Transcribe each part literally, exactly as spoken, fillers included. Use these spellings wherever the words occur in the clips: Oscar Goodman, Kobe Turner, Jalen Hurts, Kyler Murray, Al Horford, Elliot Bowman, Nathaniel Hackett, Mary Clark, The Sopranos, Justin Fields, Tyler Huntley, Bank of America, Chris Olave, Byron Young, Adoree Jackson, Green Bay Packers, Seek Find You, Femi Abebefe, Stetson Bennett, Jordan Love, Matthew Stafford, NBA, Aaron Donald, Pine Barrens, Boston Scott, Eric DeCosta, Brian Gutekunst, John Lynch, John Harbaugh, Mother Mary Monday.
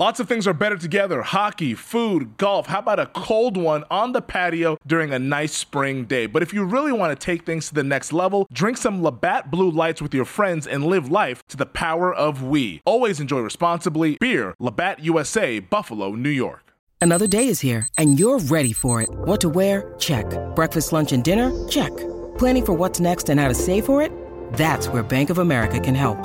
Lots of things are better together. Hockey, food, golf. How about a cold one on the patio during a nice spring day? But if you really want to take things to the next level, drink some Labatt Blue Lights with your friends and live life to the power of we. Always enjoy responsibly. Beer, Labatt U S A, Buffalo, New York. Another day is here, and you're ready for it. What to wear? Check. Breakfast, lunch, and dinner? Check. Planning for what's next and how to save for it? That's where Bank of America can help.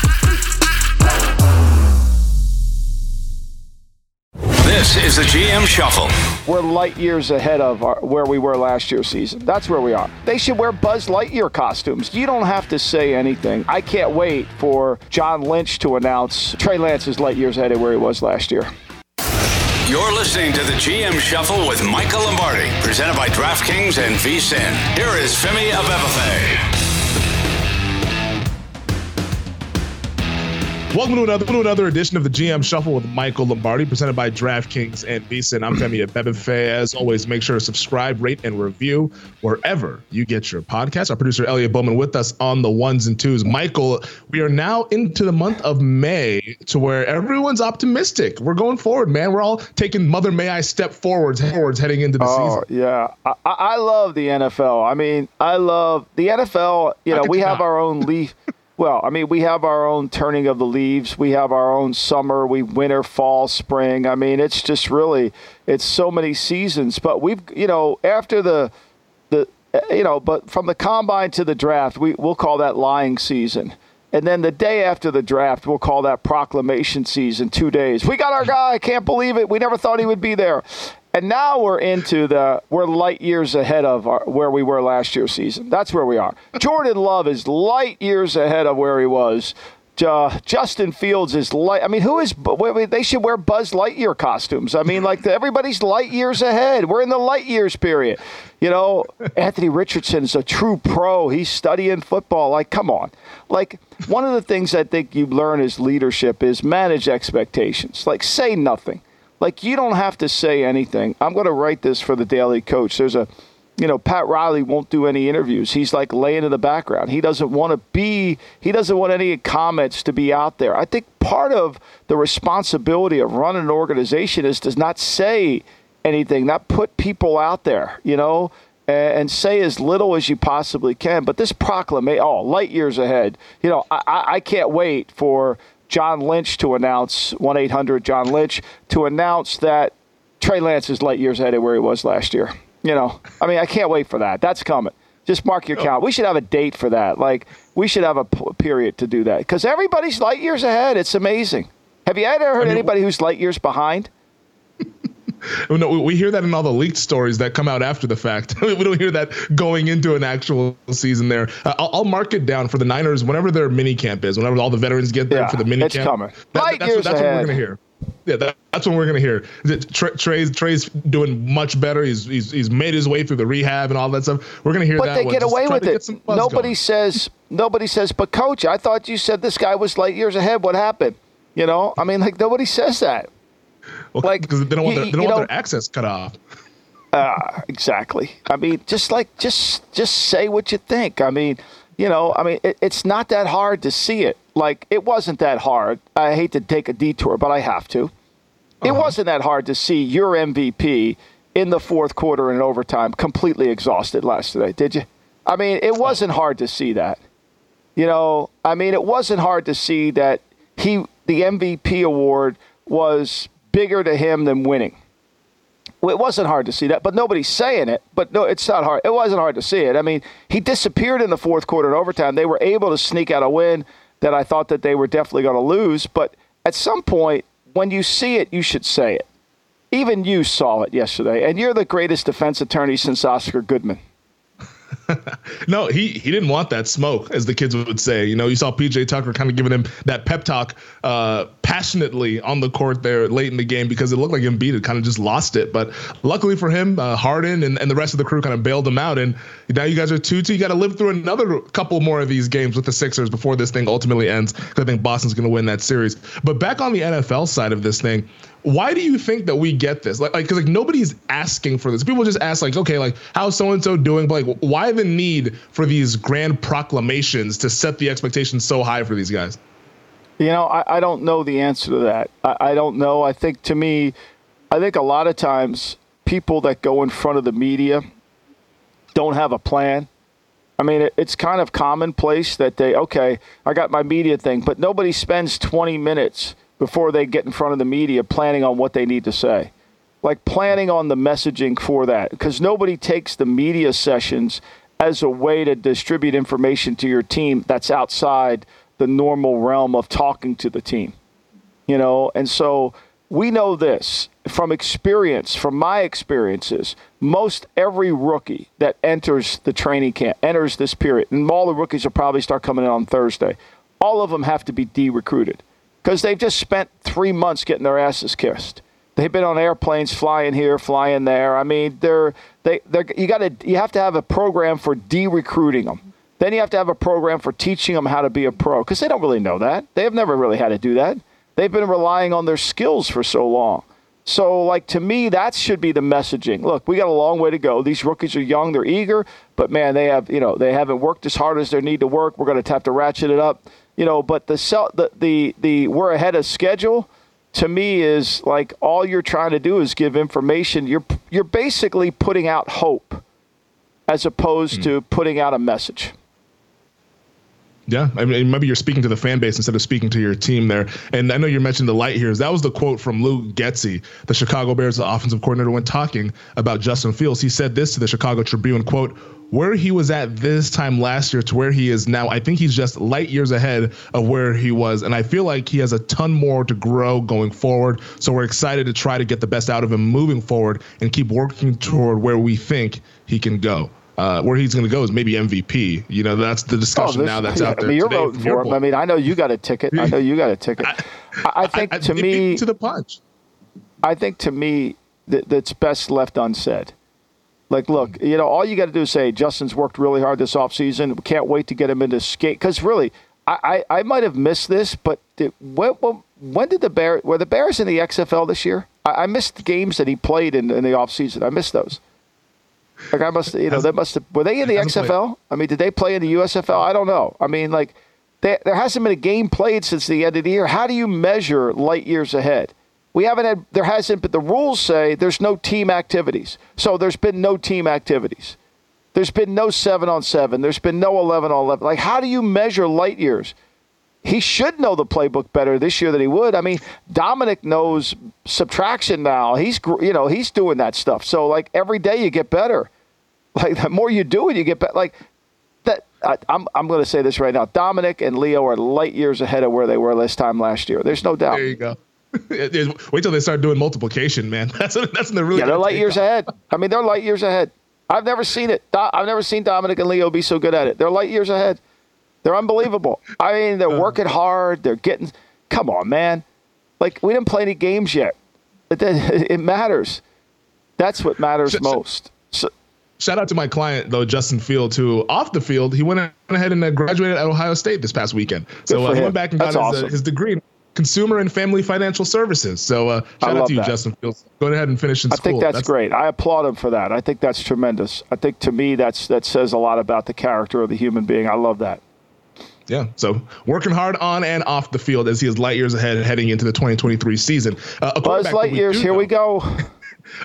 This is the G M Shuffle. We're light years ahead of our, where we were last year's season. That's where we are. They should wear Buzz Lightyear costumes. You don't have to say anything. I can't wait for John Lynch to announce Trey Lance is light years ahead of where he was last year. You're listening to the G M Shuffle with Michael Lombardi, presented by DraftKings and VSiN. Here is Femi Abebefe. Welcome to another, to another edition of the G M Shuffle with Michael Lombardi, presented by DraftKings and VSiN. I'm Femi Abebefe. As always, make sure to subscribe, rate, and review wherever you get your podcast. Our producer, Elliot Bowman, with us on the ones and twos. Michael, we are now into the month of May, to where everyone's optimistic. We're going forward, man. We're all taking Mother May I step forwards, forwards heading into the oh, season. Yeah. I, I love the N F L. I mean, I love the N F L. You know, we have not. our own leaf. Well, I mean, we have our own turning of the leaves. We have our own summer, we winter, fall, spring. I mean, it's just really, it's so many seasons. But we've, you know, after the, the, you know, but from the combine to the draft, we, we'll call that lying season. And then the day after the draft, we'll call that proclamation season, two days. We got our guy. I can't believe it. We never thought he would be there. And now we're into the, we're light years ahead of our, where we were last year's season. That's where we are. Jordan Love is light years ahead of where he was. Uh, Justin Fields is light. I mean, who is, they should wear Buzz Lightyear costumes. I mean, like the, everybody's light years ahead. We're in the light years period. You know, Anthony Richardson's a true pro. He's studying football. Like, come on. Like, one of the things I think you learn as leadership is manage expectations. Like, say nothing. Like, you don't have to say anything. I'm going to write this for the Daily Coach. There's a, you know, Pat Riley won't do any interviews. He's like laying in the background. He doesn't want to be, he doesn't want any comments to be out there. I think part of the responsibility of running an organization is to not say anything, not put people out there, you know, and say as little as you possibly can. But this proclamation, oh, light years ahead. You know, I, I can't wait for John Lynch to announce, one eight hundred John Lynch, to announce that Trey Lance is light years ahead of where he was last year. You know, I mean, I can't wait for that. That's coming. Just mark your calendar. We should have a date for that. Like, we should have a period to do that because everybody's light years ahead. It's amazing. Have you ever heard I mean, anybody who's light years behind? No, we hear that in all the leaked stories that come out after the fact. We don't hear that going into an actual season there. Uh, I'll, I'll mark it down for the Niners whenever their mini camp is, whenever all the veterans get there yeah, for the mini it's camp. Coming. That, light that's years that's ahead. What we're going to hear. Yeah, that, that's what we're going to hear. Trey, Trey's, Trey's doing much better. He's, he's he's made his way through the rehab and all that stuff. We're going to hear but that. But they one. get Just away with it. Nobody going. says, nobody says, but coach, I thought you said this guy was light years ahead. What happened? You know, I mean, like nobody says that. Well, like, because they don't want, their, they don't want their access cut off. Uh, exactly. I mean, just like, just, just say what you think. I mean, you know, I mean, it, it's not that hard to see it. Like, it wasn't that hard. I hate to take a detour, but I have to. Uh-huh. It wasn't that hard to see your M V P in the fourth quarter and overtime completely exhausted last night, did you? I mean, it wasn't hard to see that. You know, I mean, it wasn't hard to see that he, the M V P award was bigger to him than winning. It wasn't hard to see that, but nobody's saying it. But no, it's not hard. It wasn't hard to see it. I mean, he disappeared in the fourth quarter in overtime. They were able to sneak out a win that I thought that they were definitely going to lose. But at some point, when you see it, you should say it. Even you saw it yesterday, and you're the greatest defense attorney since Oscar Goodman. No, he, he didn't want that smoke, as the kids would say. You know, you saw P J Tucker kind of giving him that pep talk uh, passionately on the court there late in the game because it looked like Embiid had kind of just lost it. But luckily for him, uh, Harden and, and the rest of the crew kind of bailed him out. And now you guys are two two. You got to live through another couple more of these games with the Sixers before this thing ultimately ends, because I think Boston's going to win that series. But back on the N F L side of this thing, why do you think that we get this? Like, like, cause like nobody's asking for this. People just ask like, okay, like how's so-and-so doing? But like, why the need for these grand proclamations to set the expectations so high for these guys? You know, I, I don't know the answer to that. I, I don't know. I think to me, I think a lot of times people that go in front of the media don't have a plan. I mean, it, it's kind of commonplace that they, okay, I got my media thing, but nobody spends twenty minutes before they get in front of the media planning on what they need to say, like planning on the messaging for that, because nobody takes the media sessions as a way to distribute information to your team that's outside the normal realm of talking to the team, you know. And so we know this from experience, from my experiences, most every rookie that enters the training camp, enters this period, and all the rookies will probably start coming in on Thursday, all of them have to be de-recruited. Because they've just spent three months getting their asses kissed. They've been on airplanes, flying here, flying there. I mean, they're they they you got to you have to have a program for de-recruiting them. Then you have to have a program for teaching them how to be a pro, because they don't really know that. They have never really had to do that. They've been relying on their skills for so long. So, like, to me, that should be the messaging. Look, we got a long way to go. These rookies are young, they're eager, but man, they have you know they haven't worked as hard as they need to work. We're going to have to ratchet it up. You know, but the, the the the we're ahead of schedule, to me, is like all you're trying to do is give information. You're you're basically putting out hope as opposed mm. to putting out a message. Yeah, I mean, maybe you're speaking to the fan base instead of speaking to your team there. And I know you mentioned the light years. That was the quote from Lou Getzey, the Chicago Bears offensive coordinator, when talking about Justin Fields. He said this to the Chicago Tribune, quote, "Where he was at this time last year to where he is now, I think he's just light years ahead of where he was. And I feel like he has a ton more to grow going forward. So we're excited to try to get the best out of him moving forward and keep working toward where we think he can go." Uh, where he's going to go is maybe M V P. You know, that's the discussion oh, now that's yeah, out there. I mean, you're today voting for him. I mean, I know you got a ticket. I know you got a ticket. I, I think I, I, to me, to the punch. I think to me that, that's best left unsaid. Like, look, you know, all you got to do is say Justin's worked really hard this offseason. We can't wait to get him into skate. Because really, I, I, I might have missed this, but did, when, when did the Bears, were the Bears in the X F L this year? I, I missed games that he played in, in the offseason. I missed those. Like I must, you know, they must have, were they in the X F L? I mean, did they play in the U S F L? I don't know. I mean, like, they, there hasn't been a game played since the end of the year. How do you measure light years ahead? We haven't had, there hasn't, but the rules say there's no team activities. So there's been no team activities. There's been no seven on seven. There's been no eleven on eleven. Like, how do you measure light years? He should know the playbook better this year than he would. I mean, Dominic knows subtraction now. He's, you know, he's doing that stuff. So, like, every day you get better. Like, the more you do it, you get better. Like, that, I, I'm I'm going to say this right now. Dominic and Leo are light years ahead of where they were this time last year. There's no doubt. There you go. Wait till they start doing multiplication, man. That's that's when they're really. Yeah, they're light years off. ahead. I mean, they're light years ahead. I've never seen it. I've never seen Dominic and Leo be so good at it. They're light years ahead. They're unbelievable. I mean, they're working hard. They're getting – come on, man. Like, we didn't play any games yet. But then it matters. That's what matters shout, most. So, shout out to my client, though, Justin Fields, who off the field, he went ahead and graduated at Ohio State this past weekend. So uh, he went back and got his, awesome. uh, his degree in Consumer and Family Financial Services. So uh, shout out to you, that. Justin Fields. Go ahead and finish in I school. I think that's, that's great. I applaud him for that. I think that's tremendous. I think, to me, that's that says a lot about the character of the human being. I love that. Yeah, so working hard on and off the field as he is light years ahead heading into the twenty twenty-three season. Uh, Buzz Lightyears, here we go.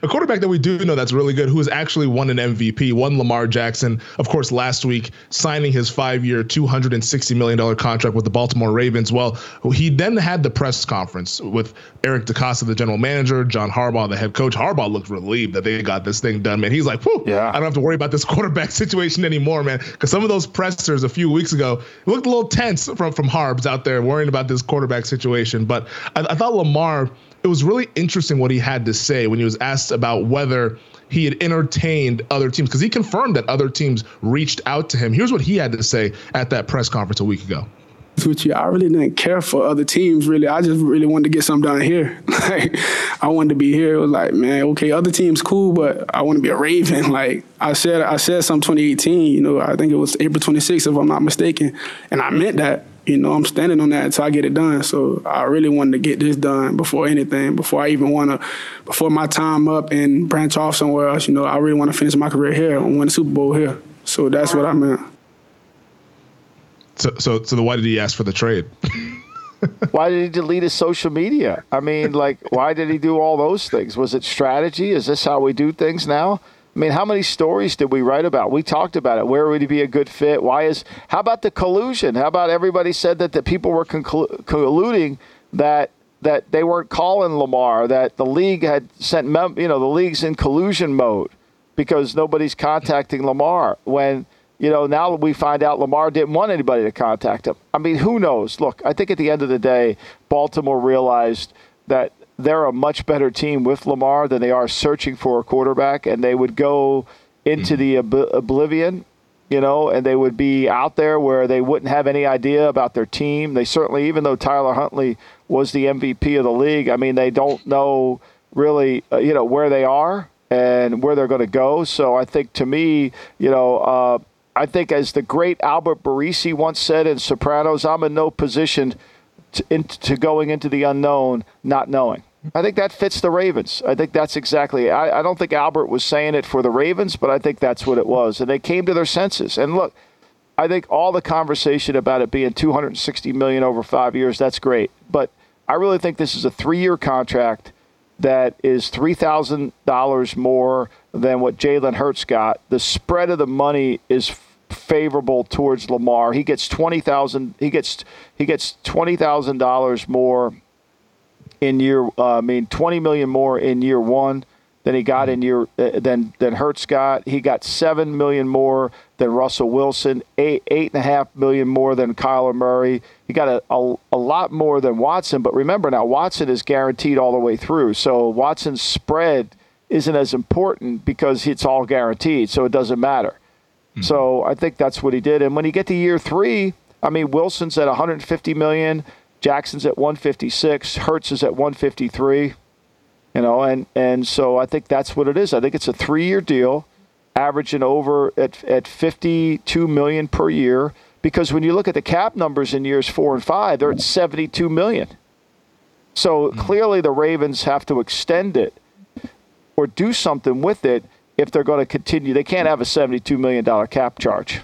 a quarterback that we do know that's really good, who has actually won an M V P, won Lamar Jackson, of course, last week, signing his five-year, two hundred sixty million dollars contract with the Baltimore Ravens. Well, he then had the press conference with Eric DeCosta, the general manager, John Harbaugh, the head coach. Harbaugh looked relieved that they got this thing done, man. He's like, whew, yeah. I don't have to worry about this quarterback situation anymore, man, because some of those pressers a few weeks ago looked a little tense from, from Harbs out there worrying about this quarterback situation. But I, I thought Lamar, it was really interesting what he had to say when he was asked about whether he had entertained other teams, because he confirmed that other teams reached out to him. Here's what he had to say at that press conference a week ago. With you, I really didn't care for other teams, really. I just really wanted to get something down here. Like, I wanted to be here. It was like, man, okay, other teams cool, but I want to be a Raven. Like, I said, I said something twenty eighteen, you know, I think it was April twenty-sixth, if I'm not mistaken. And I meant that, you know, I'm standing on that until I get it done. So I really wanted to get this done before anything, before I even want to, before my time up and branch off somewhere else, you know, I really want to finish my career here and win the Super Bowl here. So that's what I meant. So, so, so, the, why did he ask for the trade? Why did he delete his social media? I mean, like, why did he do all those things? Was it strategy? Is this how we do things now? I mean, how many stories did we write about? We talked about it. Where would he be a good fit? Why is? How about the collusion? How about everybody said that the people were conclu- colluding that that they weren't calling Lamar, that the league had sent, mem- you know, the league's in collusion mode because nobody's contacting Lamar when. You know, now we find out Lamar didn't want anybody to contact him. I mean, who knows? Look, I think at the end of the day, Baltimore realized that they're a much better team with Lamar than they are searching for a quarterback, and they would go into the ob- oblivion, you know, and they would be out there where they wouldn't have any idea about their team. They certainly, even though Tyler Huntley was the M V P of the league, I mean, they don't know really, uh, you know, where they are and where they're going to go. So I think to me, you know, uh, I think as the great Albert Barisi once said in Sopranos, I'm in no position to, in, to going into the unknown, not knowing. I think that fits the Ravens. I think that's exactly I, I don't think Albert was saying it for the Ravens, but I think that's what it was. And they came to their senses. And look, I think all the conversation about it being two hundred sixty million dollars over five years, that's great. But I really think this is a three-year contract that is three thousand dollars more than what Jalen Hurts got. The spread of the money is favorable towards Lamar. He gets twenty thousand. He gets he gets twenty thousand dollars more in year. Uh, I mean, twenty million more in year one than he got in year uh, than than Hurts got. He got seven million more than Russell Wilson. Eight eight and a half million more than Kyler Murray. He got a, a a lot more than Watson. But remember now, Watson is guaranteed all the way through. So Watson's spread isn't as important because it's all guaranteed. So it doesn't matter. So I think that's what he did. And when you get to year three, I mean, Wilson's at one hundred fifty million dollars, Jackson's at one hundred fifty-six, Hurts is at one hundred fifty-three, you know, and, and so I think that's what it is. I think it's a three-year deal, averaging over at at fifty-two million dollars per year, because when you look at the cap numbers in years four and five, they're at seventy-two million dollars. So clearly the Ravens have to extend it or do something with it if they're going to continue. They can't have a seventy-two million dollars cap charge.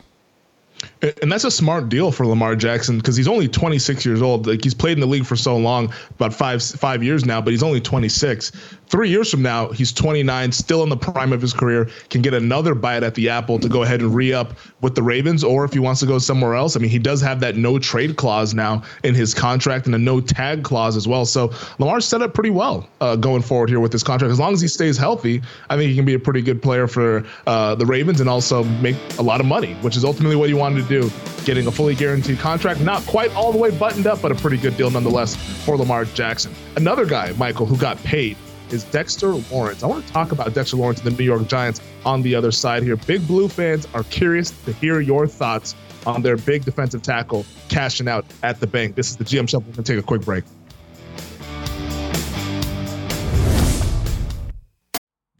And that's a smart deal for Lamar Jackson because he's only twenty-six years old. Like, he's played in the league for so long, about five five years now, but he's only twenty-six. Three years from now, he's twenty-nine, still in the prime of his career, can get another bite at the apple to go ahead and re-up with the Ravens, or if he wants to go somewhere else. I mean, he does have that no trade clause now in his contract and a no tag clause as well. So Lamar's set up pretty well uh, going forward here with this contract. As long as he stays healthy, I think he can be a pretty good player for uh, the Ravens and also make a lot of money, which is ultimately what he wants to do, getting a fully guaranteed contract, not quite all the way buttoned up, but a pretty good deal nonetheless for Lamar Jackson. Another guy, Michael, who got paid is Dexter Lawrence. I want to talk about Dexter Lawrence and the New York Giants on the other side here. Big Blue fans are curious to hear your thoughts on their big defensive tackle cashing out at the bank. This is the G M Shuffle. We're going to take a quick break.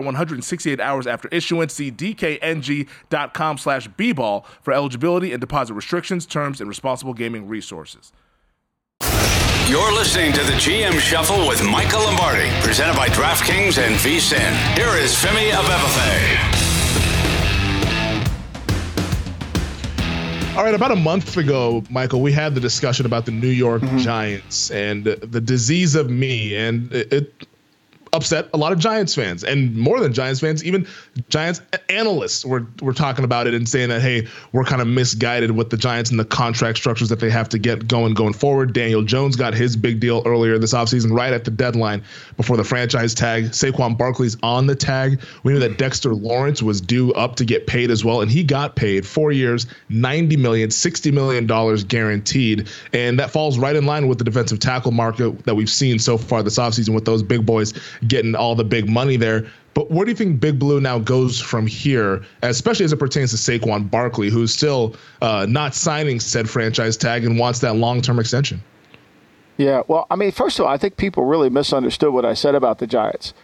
one hundred sixty-eight hours after issuance. See d k n g dot com slash b ball for eligibility and deposit restrictions, terms, and responsible gaming resources. You're listening to the G M Shuffle with Michael Lombardi, presented by DraftKings and VSiN. Here is Femi Abebefe. All right, about a month ago, Michael, we had the discussion about the New York mm-hmm. Giants and the disease of me, and it, it upset a lot of Giants fans, and more than Giants fans, even Giants analysts were were talking about it and saying that, hey, we're kind of misguided with the Giants and the contract structures that they have to get going going forward. Daniel Jones got his big deal earlier this offseason, right at the deadline before the franchise tag. Saquon Barkley's on the tag. We knew that Dexter Lawrence was due up to get paid as well, and he got paid four years, ninety million dollars, sixty million dollars guaranteed, and that falls right in line with the defensive tackle market that we've seen so far this offseason with those big boys getting all the big money there. But where do you think Big Blue now goes from here, especially as it pertains to Saquon Barkley, who's still uh, not signing said franchise tag and wants that long-term extension? Yeah, well, I mean, first of all, I think people really misunderstood what I said about the Giants.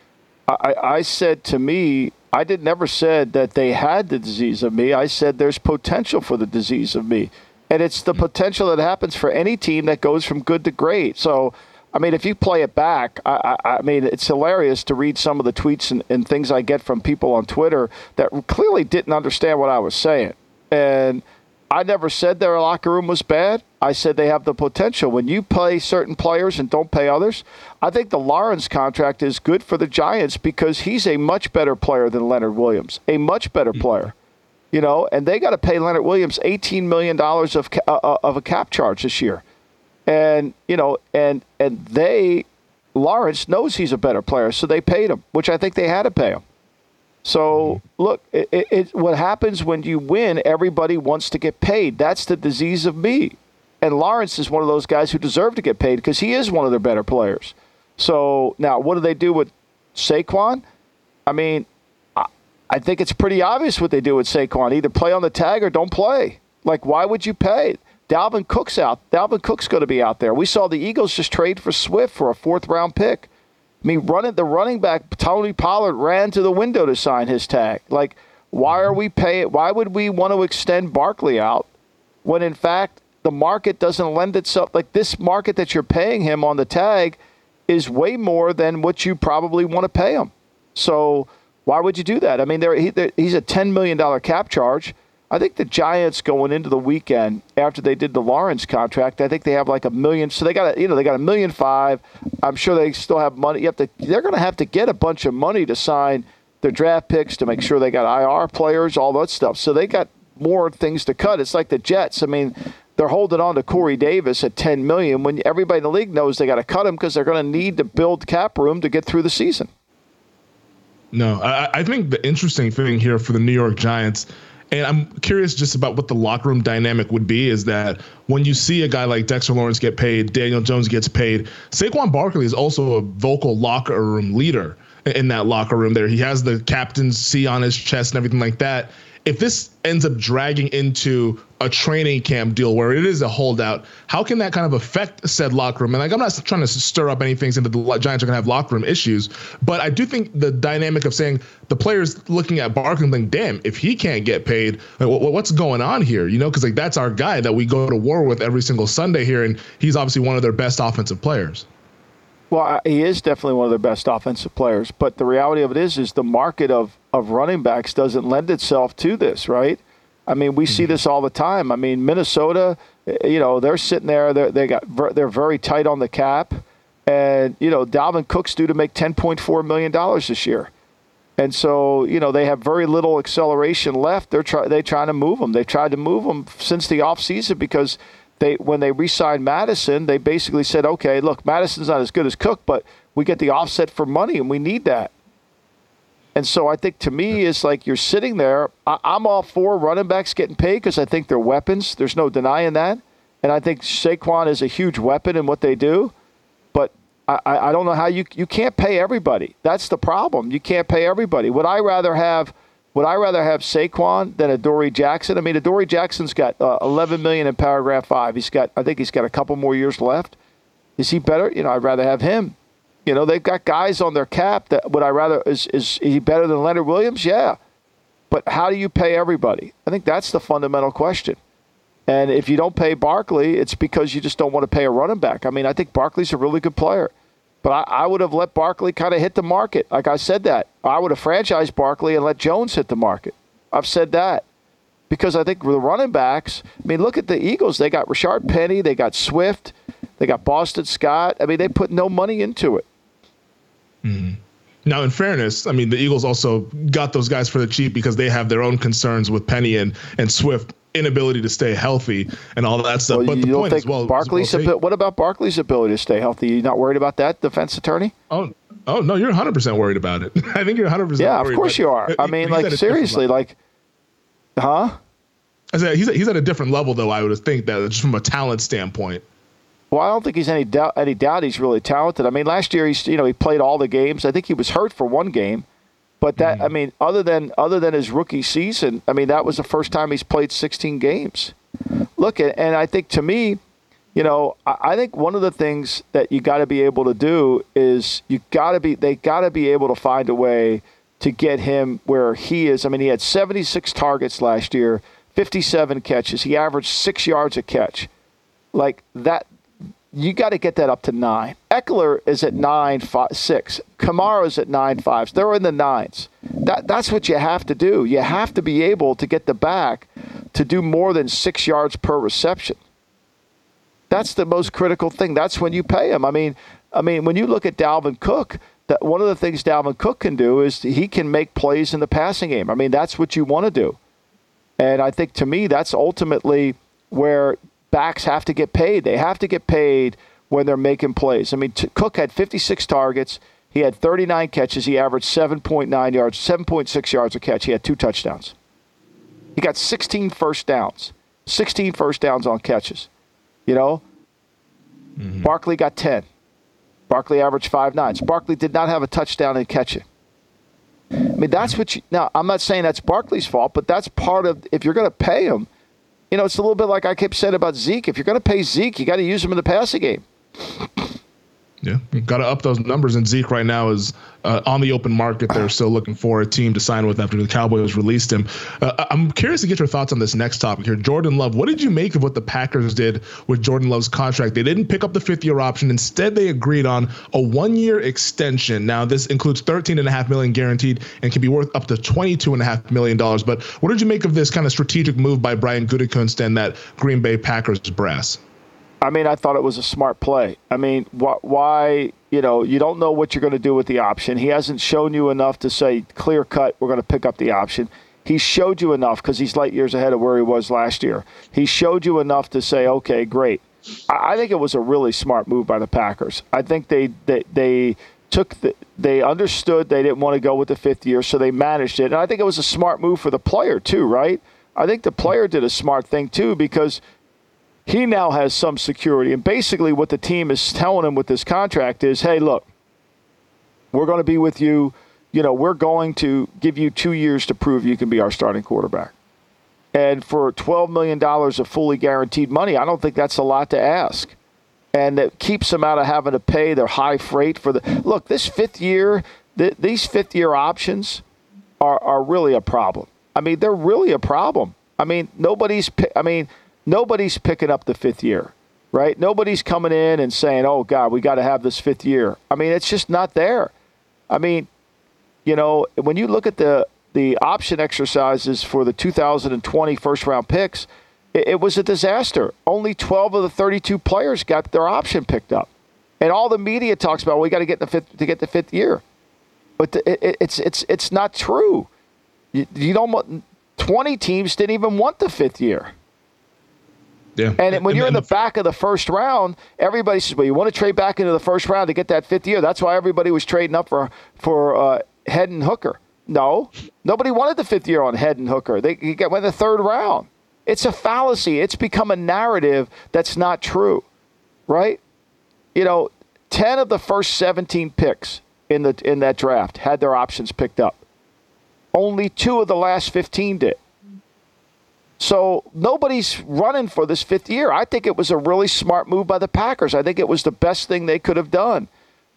I, I, I said, to me, I did never said that they had the disease of me. I said there's potential for the disease of me. And it's the potential that happens for any team that goes from good to great. So, I mean, if you play it back, I, I, I mean, it's hilarious to read some of the tweets and, and things I get from people on Twitter that clearly didn't understand what I was saying. And I never said their locker room was bad. I said they have the potential. When you play certain players and don't pay others, I think the Lawrence contract is good for the Giants because he's a much better player than Leonard Williams, a much better player. You know, and they got to pay Leonard Williams eighteen million dollars of, uh, of a cap charge this year. And, you know, and and they, Lawrence knows he's a better player, so they paid him, which I think they had to pay him. So, look, it, it, what happens when you win, everybody wants to get paid. That's the disease of me. And Lawrence is one of those guys who deserve to get paid because he is one of their better players. So, now, what do they do with Saquon? I mean, I, I think it's pretty obvious what they do with Saquon. Either play on the tag or don't play. Like, why would you pay? Dalvin Cook's out. Dalvin Cook's going to be out there. We saw the Eagles just trade for Swift for a fourth-round pick. I mean, running the running back, Tony Pollard, ran to the window to sign his tag. Like, why are we paying? Why would we want to extend Barkley out when, in fact, the market doesn't lend itself? Like, this market that you're paying him on the tag is way more than what you probably want to pay him. So why would you do that? I mean, there, he, there, he's a ten million dollars cap charge. I think the Giants going into the weekend after they did the Lawrence contract, I think they have like a million. So they got a, you know, they got a million five. I'm sure they still have money. You have to, they're going to have to get a bunch of money to sign their draft picks, to make sure they got I R players, all that stuff. So they got more things to cut. It's like the Jets. I mean, they're holding on to Corey Davis at ten million dollars when everybody in the league knows they got to cut him because they're going to need to build cap room to get through the season. No, I, I think the interesting thing here for the New York Giants, and I'm curious just about what the locker room dynamic would be, is that when you see a guy like Dexter Lawrence get paid, Daniel Jones gets paid, Saquon Barkley is also a vocal locker room leader in that locker room there. He has the captain's C on his chest and everything like that. if this ends up dragging into a training camp deal where it is a holdout, how can that kind of affect said locker room? And like, I'm not trying to stir up anything saying that the Giants are going to have locker room issues, but I do think the dynamic of saying the players looking at Barkley and think, damn, if he can't get paid, like, what, what's going on here? You know, because like that's our guy that we go to war with every single Sunday here, and he's obviously one of their best offensive players. Well, he is definitely one of their best offensive players, but the reality of it is, is the market of of running backs doesn't lend itself to this, right? I mean, we see this all the time. I mean, Minnesota, you know, they're sitting there. They're, they got, they're very tight on the cap. And, you know, Dalvin Cook's due to make ten point four million dollars this year. And so, you know, they have very little acceleration left. They're try, they're trying to move them. They've tried to move them since the offseason because they when they re-signed Madison, they basically said, okay, look, Madison's not as good as Cook, but we get the offset for money and we need that. And so I think to me, it's like you're sitting there. I, I'm all for running backs getting paid because I think they're weapons. There's no denying that. And I think Saquon is a huge weapon in what they do. But I, I don't know how you you can't pay everybody. That's the problem. You can't pay everybody. Would I rather have would I rather have Saquon than Adoree Jackson? I mean, Adoree Jackson's got uh, eleven million dollars in paragraph five. He's got I think he's got a couple more years left. Is he better? You know, I'd rather have him. You know, they've got guys on their cap that would I rather, is, is he better than Leonard Williams? Yeah. But how do you pay everybody? I think that's the fundamental question. And if you don't pay Barkley, it's because you just don't want to pay a running back. I mean, I think Barkley's a really good player. But I, I would have let Barkley kind of hit the market. Like I said that. I would have franchised Barkley and let Jones hit the market. I've said that. Because I think the running backs, I mean, look at the Eagles. They got Rashard Penny. They got Swift. They got Boston Scott. I mean, they put no money into it. Mm-hmm. Now, in fairness, I mean, the Eagles also got those guys for the cheap because they have their own concerns with Penny and, and Swift, inability to stay healthy and all that stuff. Well, but you the don't point think is, well, Barkley's well, ab- what about Barkley's ability to stay healthy? You're not worried about that, defense attorney? Oh, oh no, you're one hundred percent worried about it. I think you're one hundred percent. Yeah, worried of course you are. It. I mean, he, like seriously, like, huh? I said he's he's at a different level though. I would think that just from a talent standpoint. Well, I don't think he's any doubt, any doubt he's really talented. I mean, last year he's you know he played all the games. I think he was hurt for one game, but that mm-hmm. I mean, other than other than his rookie season, I mean that was the first time he's played sixteen games. Look, and I think to me, you know, I think one of the things that you got to be able to do is you got to be they got to be able to find a way to get him where he is. I mean, he had seventy-six targets last year, fifty-seven catches. He averaged six yards a catch, like that. You got to get that up to nine. Eckler is at nine, five, six. Kamara is at nine, fives. They're in the nines. That that's what you have to do. You have to be able to get the back to do more than six yards per reception. That's the most critical thing. That's when you pay him. I mean, I mean, when you look at Dalvin Cook, that one of the things Dalvin Cook can do is he can make plays in the passing game. I mean, that's what you want to do. And I think to me, that's ultimately where backs have to get paid. They have to get paid when they're making plays. I mean, t- Cook had fifty-six targets. He had thirty-nine catches. He averaged seven point nine yards, seven point six yards a catch. He had two touchdowns. He got sixteen first downs, sixteen first downs on catches. You know, mm-hmm. Barkley got ten. Barkley averaged five nines. Barkley did not have a touchdown in catching. I mean, that's what you, now I'm not saying that's Barkley's fault, but that's part of, if you're going to pay him, you know, it's a little bit like I kept saying about Zeke. If you're going to pay Zeke, you got to use him in the passing game. Yeah, you've got to up those numbers. And Zeke right now is uh, on the open market. They're still looking for a team to sign with after the Cowboys released him. Uh, I'm curious to get your thoughts on this next topic here. Jordan Love, what did you make of what the Packers did with Jordan Love's contract? They didn't pick up the fifth-year option. Instead, they agreed on a one-year extension. Now, this includes thirteen point five million dollars guaranteed and can be worth up to twenty-two point five million dollars. But what did you make of this kind of strategic move by Brian Gutekunst and that Green Bay Packers brass? I mean, I thought it was a smart play. I mean, wh- why, you know, you don't know what you're going to do with the option. He hasn't shown you enough to say, clear cut, we're going to pick up the option. He showed you enough because he's light years ahead of where he was last year. He showed you enough to say, okay, great. I, I think it was a really smart move by the Packers. I think they they, they took the, they understood they didn't want to go with the fifth year, so they managed it. And I think it was a smart move for the player too, right? I think the player did a smart thing too because – he now has some security. And basically what the team is telling him with this contract is, hey, look, we're going to be with you you know, we're going to give you two years to prove you can be our starting quarterback. And for twelve million dollars of fully guaranteed money, I don't think that's a lot to ask. And it keeps them out of having to pay their high freight for the – look, this fifth year th- – these fifth-year options are, are really a problem. I mean, they're really a problem. I mean, nobody's – I mean, nobody's picking up the fifth year, right? Nobody's coming in and saying, oh, God, we got to have this fifth year. I mean, it's just not there. I mean, you know, when you look at the – the option exercises for the two thousand twenty first-round picks, it, it was a disaster. Only twelve of the thirty-two players got their option picked up, and all the media talks about, well, we got to get the fifth to get the fifth year, but the, it, it's it's it's not true. You, you don't want, twenty teams didn't even want the fifth year. Yeah, and when you're in the back of the first round, everybody says, well, you want to trade back into the first round to get that fifth year. That's why everybody was trading up for for uh, Head and Hooker. No, nobody wanted the fifth year on Head and Hooker. They got in the third round. It's a fallacy. It's become a narrative that's not true, right? You know, ten of the first seventeen picks in the in that draft had their options picked up. Only two of the last fifteen did. So nobody's running for this fifth year. I think it was a really smart move by the Packers. I think it was the best thing they could have done.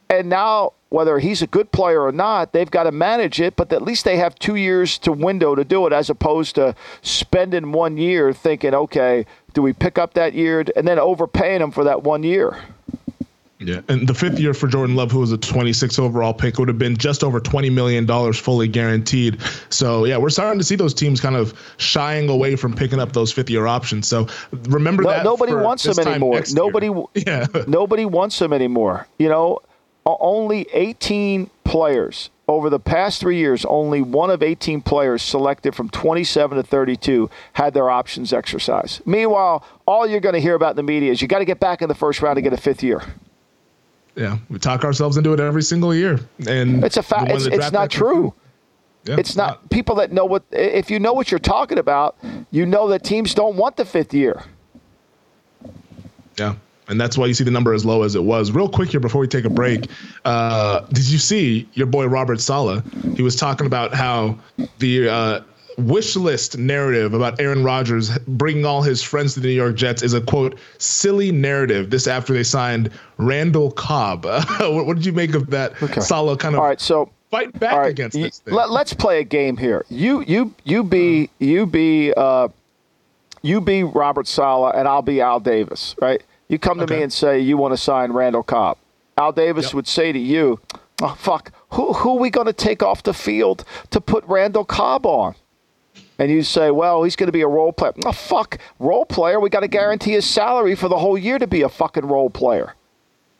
And now, whether he's a good player or not, they've got to manage it, but at least they have two years to window to do it as opposed to spending one year thinking, okay, do we pick up that year and then overpaying him for that one year? Yeah, and the fifth year for Jordan Love, who was a twenty-six overall pick, would have been just over twenty million dollars fully guaranteed. So, yeah, we're starting to see those teams kind of shying away from picking up those fifth-year options. So, remember well, that nobody wants them anymore. Nobody, yeah. nobody wants them anymore. You know, only eighteen players over the past three years, only one of eighteen players selected from twenty-seven to thirty-two had their options exercised. Meanwhile, all you're going to hear about in the media is you got to get back in the first round to get a fifth year. Yeah, we talk ourselves into it every single year. And it's a fact. It's, it's not true. Yeah, it's not, not people that know what, if you know what you're talking about, you know that teams don't want the fifth year. Yeah. And that's why you see the number as low as it was. Real quick here before we take a break, uh, did you see your boy Robert Saleh? He was talking about how the uh, wish list narrative about Aaron Rodgers bringing all his friends to the New York Jets is a, quote, silly narrative. This after they signed Randall Cobb. Uh, what, what did you make of that, okay. Saleh kind of all right, so, fight back all right, against this thing? Let, let's play a game here. You you you be you be uh, you be Robert Saleh and I'll be Al Davis, right? You come to okay. me and say you want to sign Randall Cobb. Al Davis yep. would say to you, oh, fuck, who who are we going to take off the field to put Randall Cobb on? And you say, well, he's going to be a role player. Oh, fuck, role player? We got to guarantee his salary for the whole year to be a fucking role player.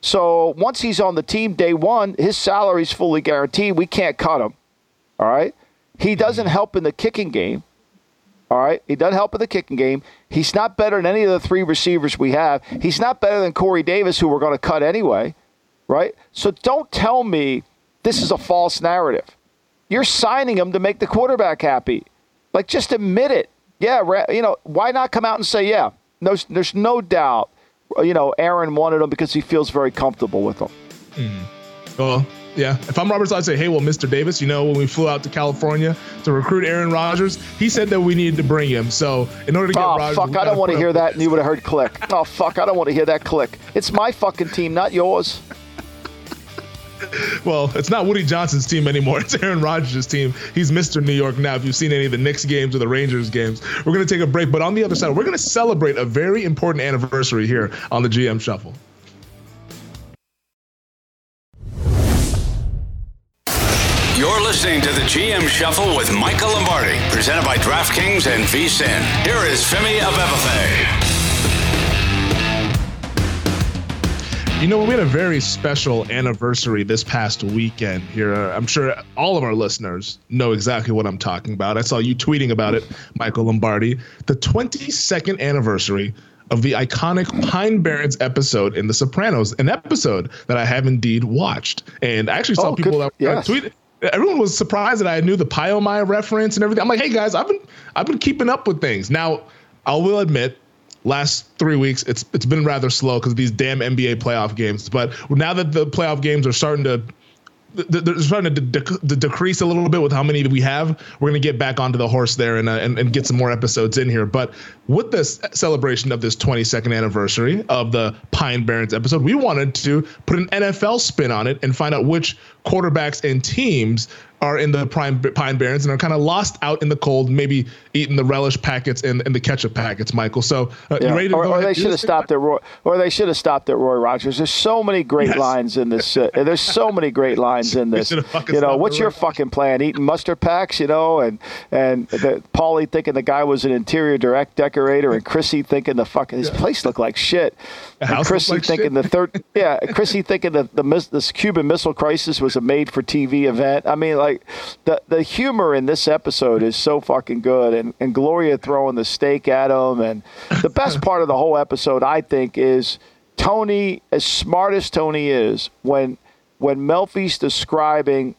So once he's on the team day one, his salary's fully guaranteed. We can't cut him, all right? He doesn't help in the kicking game. All right, he doesn't help in the kicking game. He's not better than any of the three receivers we have. He's not better than Corey Davis, who we're going to cut anyway, right? So don't tell me this is a false narrative. You're signing him to make the quarterback happy. Like, just admit it. Yeah, you know, why not come out and say, yeah, no, there's no doubt, you know, Aaron wanted him because he feels very comfortable with him. Mm. Well, yeah. If I'm Robert Saleh, I'd say, hey, well, Mister Davis, you know, when we flew out to California to recruit Aaron Rodgers, he said that we needed to bring him. So in order to get oh, Rodgers. Oh, fuck, I don't want to hear that. And you would have heard click. Oh, fuck, I don't want to hear that click. It's my fucking team, not yours. Well, it's not Woody Johnson's team anymore. It's Aaron Rodgers' team. He's Mister New York now, if you've seen any of the Knicks games or the Rangers games. We're going to take a break. But on the other side, we're going to celebrate a very important anniversary here on the G M Shuffle. You're listening to the G M Shuffle with Michael Lombardi, presented by DraftKings and VSiN. Here is Femi Abebefe. You know, we had a very special anniversary this past weekend here. I'm sure all of our listeners know exactly what I'm talking about. I saw you tweeting about it, Michael Lombardi. The twenty-second anniversary of the iconic Pine Barrens episode in The Sopranos, an episode that I have indeed watched. And I actually saw oh, people good, that yes. tweeted. Everyone was surprised that I knew the Pio-Mai reference and everything. I'm like, hey, guys, I've been I've been keeping up with things. Now, I will admit, last three weeks, it's it's been rather slow because of these damn N B A playoff games. But now that the playoff games are starting to they're starting to de- de- decrease a little bit with how many that we have. We're going to get back onto the horse there and, uh, and and get some more episodes in here. But with this celebration of this twenty-second anniversary of the Pine Barrens episode, we wanted to put an N F L spin on it and find out which quarterbacks and teams are in the Pine, Pine Barrens and are kind of lost out in the cold, maybe eating the relish packets and, and the ketchup packets, Michael. So uh, yeah. you ready to or, go or ahead? They should have stopped at Roy, or they should have stopped at Roy Rogers. There's so many great yes. lines in this. Uh, there's so many great lines in this. You know, what's your fucking plan? Eating mustard packs, you know, and and the, Paulie thinking the guy was an interior direct decorator, and Chrissy thinking the fucking this yeah. place looked like shit. And Chrissy like thinking shit. the third, yeah, Chrissy thinking the the mis- this Cuban Missile Crisis was a made-for-T V event. I mean, like. Like the the humor in this episode is so fucking good, and, and Gloria throwing the steak at him, and the best part of the whole episode, I think, is Tony, as smart as Tony is, when when Melfi's describing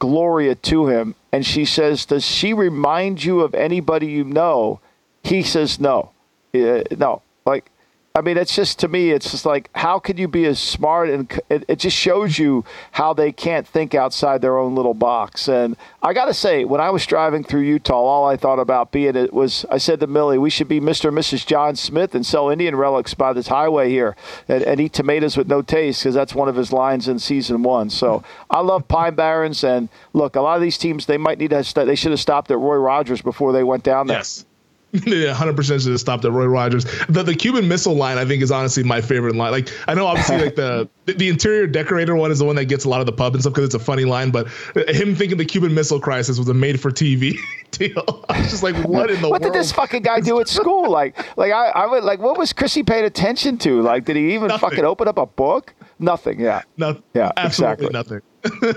Gloria to him, and she says, "Does she remind you of anybody you know?" He says, "No, uh, no." Like, I mean, it's just, to me, it's just like, how could you be as smart? And it, it just shows you how they can't think outside their own little box. And I got to say, when I was driving through Utah, all I thought about being it was, I said to Millie, we should be Mister and Missus John Smith and sell Indian relics by this highway here and, and eat tomatoes with no taste, because that's one of his lines in season one. So I love Pine Barrens. And look, a lot of these teams, they might need to, st- they should have stopped at Roy Rogers before they went down there. Yes. Yeah, one hundred percent should have stopped at Roy Rogers. The the Cuban Missile line, I think, is honestly my favorite line. Like, I know obviously like the the interior decorator one is the one that gets a lot of the pub and stuff because it's a funny line, but him thinking the Cuban Missile Crisis was a made-for-T V deal. I was just like, what in the what world? What did this fucking guy do at school? Like, like I, I would like, what was Chrissy paying attention to? Like, did he even nothing. fucking open up a book? Nothing. Yeah. No. Yeah. Absolutely exactly.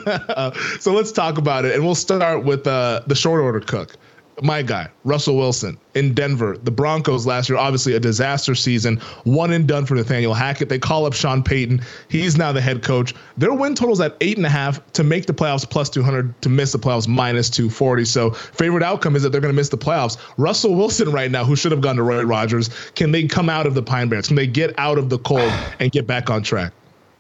nothing. uh, so let's talk about it, and we'll start with uh, the short order cook. My guy, Russell Wilson in Denver, the Broncos last year, obviously a disaster season, one and done for Nathaniel Hackett. They call up Sean Payton. He's now the head coach. Their win total's at eight and a half to make the playoffs plus two hundred, to miss the playoffs minus two forty. So favorite outcome is that they're going to miss the playoffs. Russell Wilson right now, who should have gone to Roy Rogers, can they come out of the Pine Barrens? Can they get out of the cold and get back on track?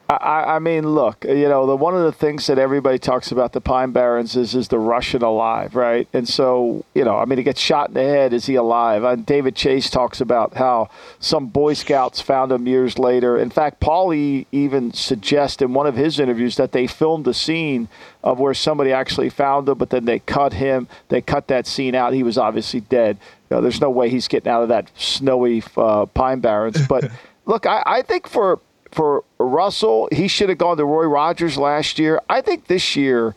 I, I mean, look, you know, the one of the things that everybody talks about the Pine Barrens is is the Russian alive, right? And so, you know, I mean, he gets shot in the head. Is he alive? And David Chase talks about how some Boy Scouts found him years later. In fact, Paulie even suggests in one of his interviews that they filmed a scene of where somebody actually found him, but then they cut him. They cut that scene out. He was obviously dead. You know, there's no way he's getting out of that snowy uh, Pine Barrens. But look, I, I think for... For Russell, he should have gone to Roy Rogers last year. I think this year,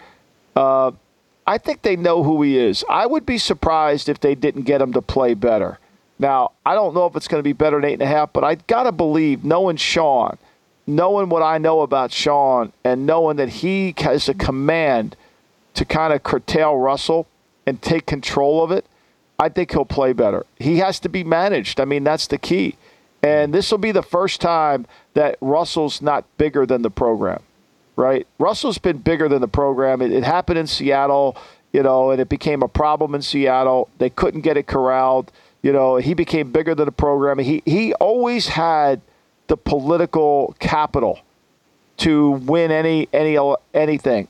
uh, I think they know who he is. I would be surprised if they didn't get him to play better. Now, I don't know if it's going to be better than eight and a half, but I got to believe, knowing Sean, knowing what I know about Sean, and knowing that he has a command to kind of curtail Russell and take control of it, I think he'll play better. He has to be managed. I mean, that's the key. And this will be the first time that Russell's not bigger than the program, right? Russell's been bigger than the program. It, it happened in Seattle, you know, and it became a problem in Seattle. They couldn't get it corralled. You know, he became bigger than the program. He he always had the political capital to win any any anything.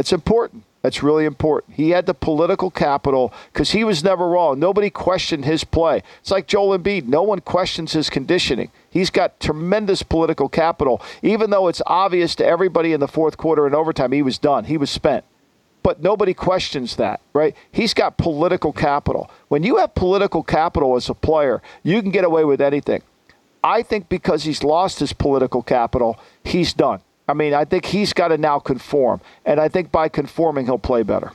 It's important. That's really important. He had the political capital because he was never wrong. Nobody questioned his play. It's like Joel Embiid. No one questions his conditioning. He's got tremendous political capital, even though it's obvious to everybody in the fourth quarter and overtime he was done. He was spent. But nobody questions that, right? He's got political capital. When you have political capital as a player, you can get away with anything. I think because he's lost his political capital, he's done. I mean, I think he's got to now conform, and I think by conforming, he'll play better.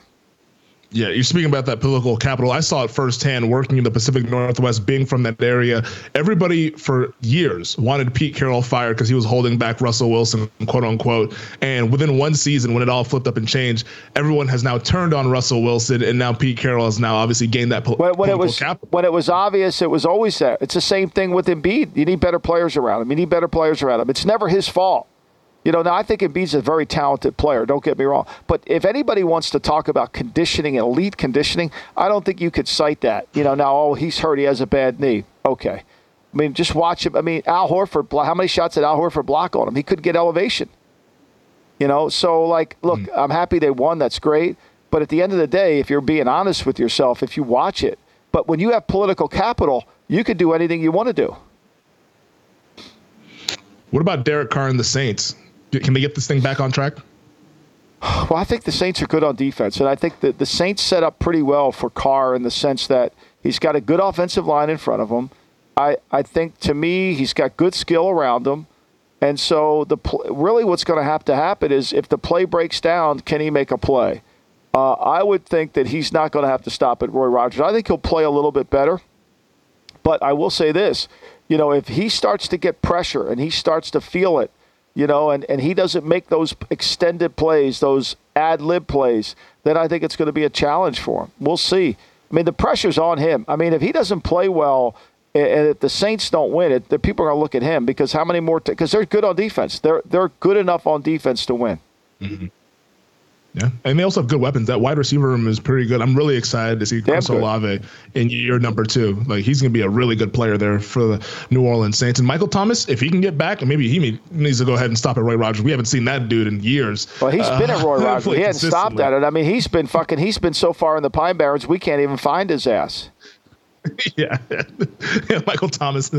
Yeah, you're speaking about that political capital. I saw it firsthand working in the Pacific Northwest, being from that area. Everybody for years wanted Pete Carroll fired because he was holding back Russell Wilson, quote unquote. And within one season, when it all flipped up and changed, everyone has now turned on Russell Wilson, and now Pete Carroll has now obviously gained that pol- when, when political it was, capital. When it was obvious, it was always there. It's the same thing with Embiid. You need better players around him. You need better players around him. It's never his fault. You know, now I think Embiid's a very talented player. Don't get me wrong. But if anybody wants to talk about conditioning, elite conditioning, I don't think you could cite that. You know, now, oh, he's hurt. He has a bad knee. Okay. I mean, just watch him. I mean, Al Horford, how many shots did Al Horford block on him? He couldn't get elevation. You know, so like, look, mm. I'm happy they won. That's great. But at the end of the day, if you're being honest with yourself, if you watch it, but when you have political capital, you can do anything you want to do. What about Derek Carr and the Saints? Can they get this thing back on track? Well, I think the Saints are good on defense, and I think that the Saints set up pretty well for Carr in the sense that he's got a good offensive line in front of him. I, I think, to me, he's got good skill around him. And so the really what's going to have to happen is if the play breaks down, can he make a play? Uh, I would think that he's not going to have to stop at Roy Rogers. I think he'll play a little bit better. But I will say this, you know, if he starts to get pressure and he starts to feel it, you know, and, and he doesn't make those extended plays, those ad-lib plays, then I think it's going to be a challenge for him. We'll see. I mean, the pressure's on him. I mean, if he doesn't play well and if the Saints don't win it, the people are going to look at him because how many more t- – because they're good on defense. They're they're good enough on defense to win. Mm-hmm. Yeah, and they also have good weapons. That wide receiver room is pretty good. I'm really excited to see Chris Olave in year number two. Like, he's going to be a really good player there for the New Orleans Saints. And Michael Thomas, if he can get back, and maybe he needs to go ahead and stop at Roy Rogers. We haven't seen that dude in years. Well, he's uh, been at Roy Rogers. He hasn't stopped at it. I mean, he's been fucking – he's been so far in the Pine Barrens, we can't even find his ass. Yeah. yeah, Michael Thomas. Uh,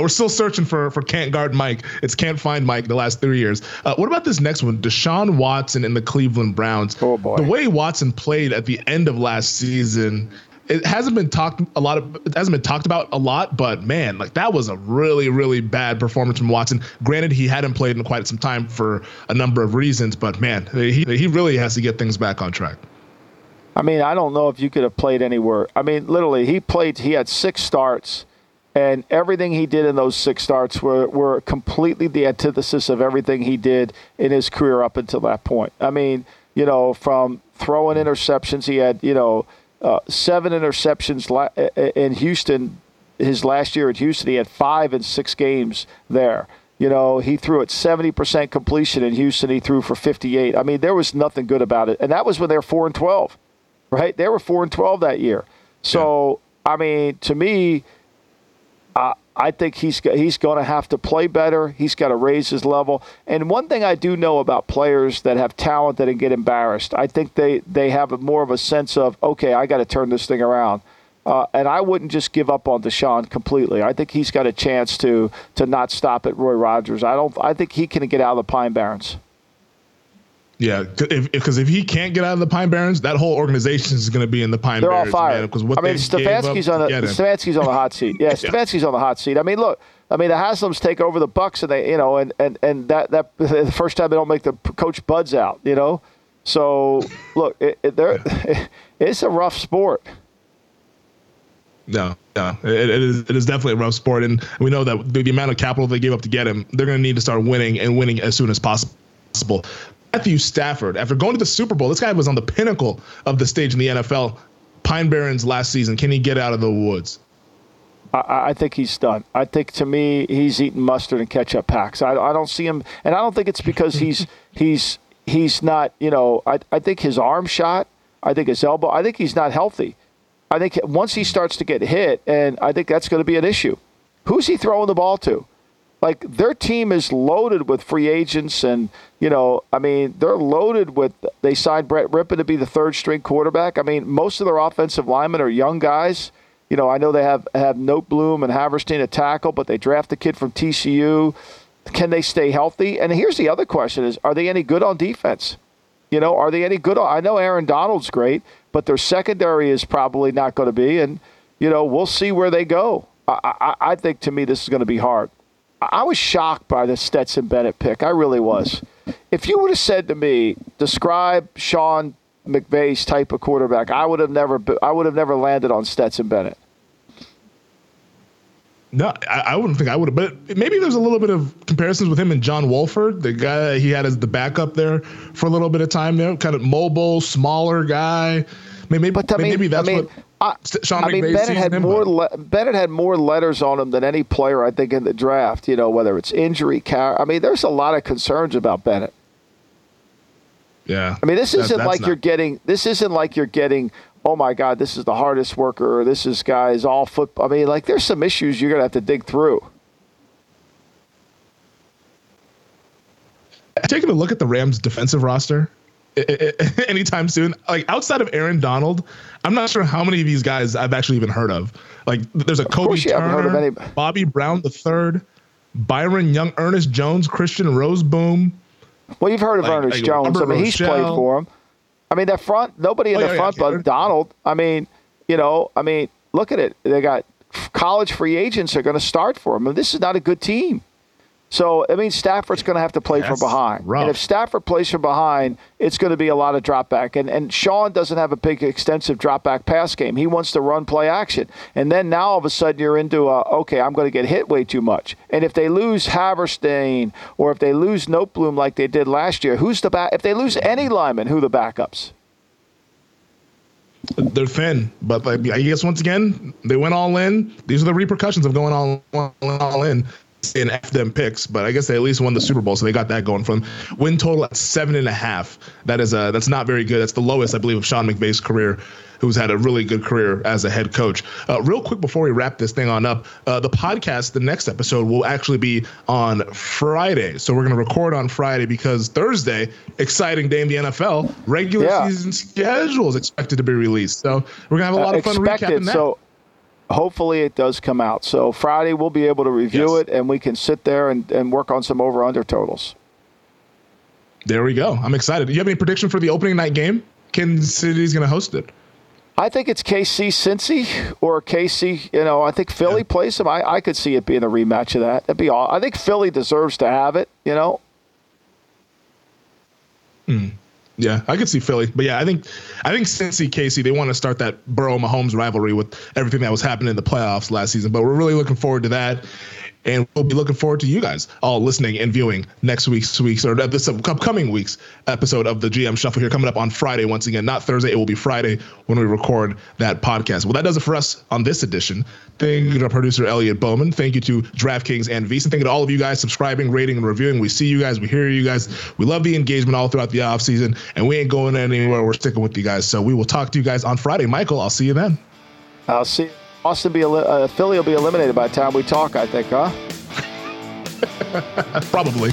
we're still searching for for can't guard Mike. It's can't find Mike the last three years. Uh, what about this next one? Deshaun Watson and the Cleveland Browns. Oh boy. The way Watson played at the end of last season, it hasn't been talked a lot of. It hasn't been talked about a lot, but man, like that was a really, really bad performance from Watson. Granted, he hadn't played in quite some time for a number of reasons, but man, he he really has to get things back on track. I mean, I don't know if you could have played anywhere. I mean, literally, he played, he had six starts, and everything he did in those six starts were, were completely the antithesis of everything he did in his career up until that point. I mean, you know, from throwing interceptions, he had, you know, uh, seven interceptions in Houston. His last year at Houston, he had five in six games there. You know, he threw at seventy percent completion in Houston. He threw for fifty-eight. I mean, there was nothing good about it. And that was when they were four and twelve. Right? They were four and twelve that year. So, yeah. I mean, to me, uh, I think he's he's going to have to play better. He's got to raise his level. And one thing I do know about players that have talent that get embarrassed, I think they, they have a, more of a sense of, okay, I got to turn this thing around. Uh, and I wouldn't just give up on Deshaun completely. I think he's got a chance to to not stop at Roy Rogers. I don't. I think he can get out of the Pine Barrens. Yeah, because if, if he can't get out of the Pine Barrens, that whole organization is going to be in the Pine They're Barrens. They're all fired. Man, what I mean, Stefanski's on, the, Stefanski's on the hot seat. Yeah, yeah, Stefanski's on the hot seat. I mean, look, I mean, the Haslams take over the Bucks, and they, you know, and, and, and that, that the first time they don't make the coach Bud's out, you know. So, look, it, it, yeah. it's a rough sport. No, no, it, it is. It is definitely a rough sport, and we know that the amount of capital they gave up to get him, they're going to need to start winning and winning as soon as possible. Matthew Stafford, after going to the Super Bowl, this guy was on the pinnacle of the stage in the N F L. Pine Barrens last season, can he get out of the woods? I, I think he's done. I think, to me, he's eating mustard and ketchup packs. I, I don't see him, and I don't think it's because he's he's he's not. You know, I I think his arm shot, I think his elbow, I think he's not healthy. I think once he starts to get hit, and I think that's going to be an issue. Who's he throwing the ball to? Like, their team is loaded with free agents and, you know, I mean, they're loaded with – they signed Brett Rippon to be the third-string quarterback. I mean, most of their offensive linemen are young guys. You know, I know they have, have Noteboom and Haverstein at tackle, but they draft a kid from T C U. Can they stay healthy? And here's the other question is, are they any good on defense? You know, are they any good on – I know Aaron Donald's great, but their secondary is probably not going to be. And, you know, we'll see where they go. I, I, I think, to me, this is going to be hard. I was shocked by the Stetson Bennett pick. I really was. If you would have said to me, describe Sean McVay's type of quarterback, I would have never. I would have never landed on Stetson Bennett. No, I, I wouldn't think I would have. But maybe there's a little bit of comparisons with him and John Wolford, the guy he had as the backup there for a little bit of time there, kind of mobile, smaller guy. Maybe, but I mean, maybe that's I mean, what. I, I mean, Bennett had him, more le- Bennett had more letters on him than any player, I think, in the draft, you know, whether it's injury, car- I mean, there's a lot of concerns about Bennett. Yeah. I mean, this isn't that, like not- you're getting – this isn't like you're getting, oh, my God, this is the hardest worker or this is guys all football. I mean, like there's some issues you're going to have to dig through. taking a look at the Rams' defensive roster it, it, it, anytime soon, like outside of Aaron Donald, I'm not sure how many of these guys I've actually even heard of. Like there's a Kobe Turner, Bobby Brown the third, Byron Young, Ernest Jones, Christian Roseboom. Well, you've heard of like, Ernest like Jones. Robert I mean, Rochelle. He's played for him. I mean, that front, nobody in oh, the yeah, front yeah, but Donald. I mean, you know, I mean, look at it. They got college free agents are going to start for him. I mean, this is not a good team. So, I mean, Stafford's going to have to play That's from behind. Rough. And if Stafford plays from behind, it's going to be a lot of drop back. And and Sean doesn't have a big, extensive drop back pass game. He wants to run play action. And then now all of a sudden you're into, a, okay, I'm going to get hit way too much. And if they lose Haverstein or if they lose Noteboom like they did last year, who's the back? If they lose any lineman, who the backups? They're thin, but I guess once again, they went all in. These are the repercussions of going all, all, all in. And F them picks, but I guess they at least won the Super Bowl, so they got that going for them. Win total at seven and a half. That is a that's not very good. That's the lowest, I believe, of Sean McVay's career, who's had a really good career as a head coach. Uh, real quick before we wrap this thing on up, uh, the podcast, the next episode will actually be on Friday, so we're going to record on Friday because Thursday, exciting day in the N F L, regular yeah. season schedule is expected to be released. So we're going to have a lot uh, of fun expected, recapping that. So- Hopefully it does come out. So Friday we'll be able to review yes. it, and we can sit there and, and work on some over-under totals. There we go. I'm excited. Do you have any prediction for the opening night game? Kansas City's going to host it. I think it's K C Cincy or K C. You know, I think Philly yeah. plays them. I, I could see it being a rematch of that. That'd be all. I think Philly deserves to have it. You know. Hmm. Yeah, I could see Philly, but yeah, I think, I think Cincy, K C, they want to start that Burrow-Mahomes rivalry with everything that was happening in the playoffs last season. But we're really looking forward to that, and we'll be looking forward to you guys all listening and viewing next week's week's or this upcoming week's episode of the G M Shuffle here coming up on Friday. Once again, not Thursday; it will be Friday when we record that podcast. Well, that does it for us on this edition. Thank you to our producer Elliot Bowman. Thank you to DraftKings and Visa. Thank you to all of you guys subscribing, rating, and reviewing. We see you guys. We hear you guys. We love the engagement all throughout the offseason, and we ain't going anywhere. We're sticking with you guys. So we will talk to you guys on Friday. Michael, I'll see you then. I'll see you. Austin be uh, Philly will be eliminated by the time we talk, I think, huh? Probably.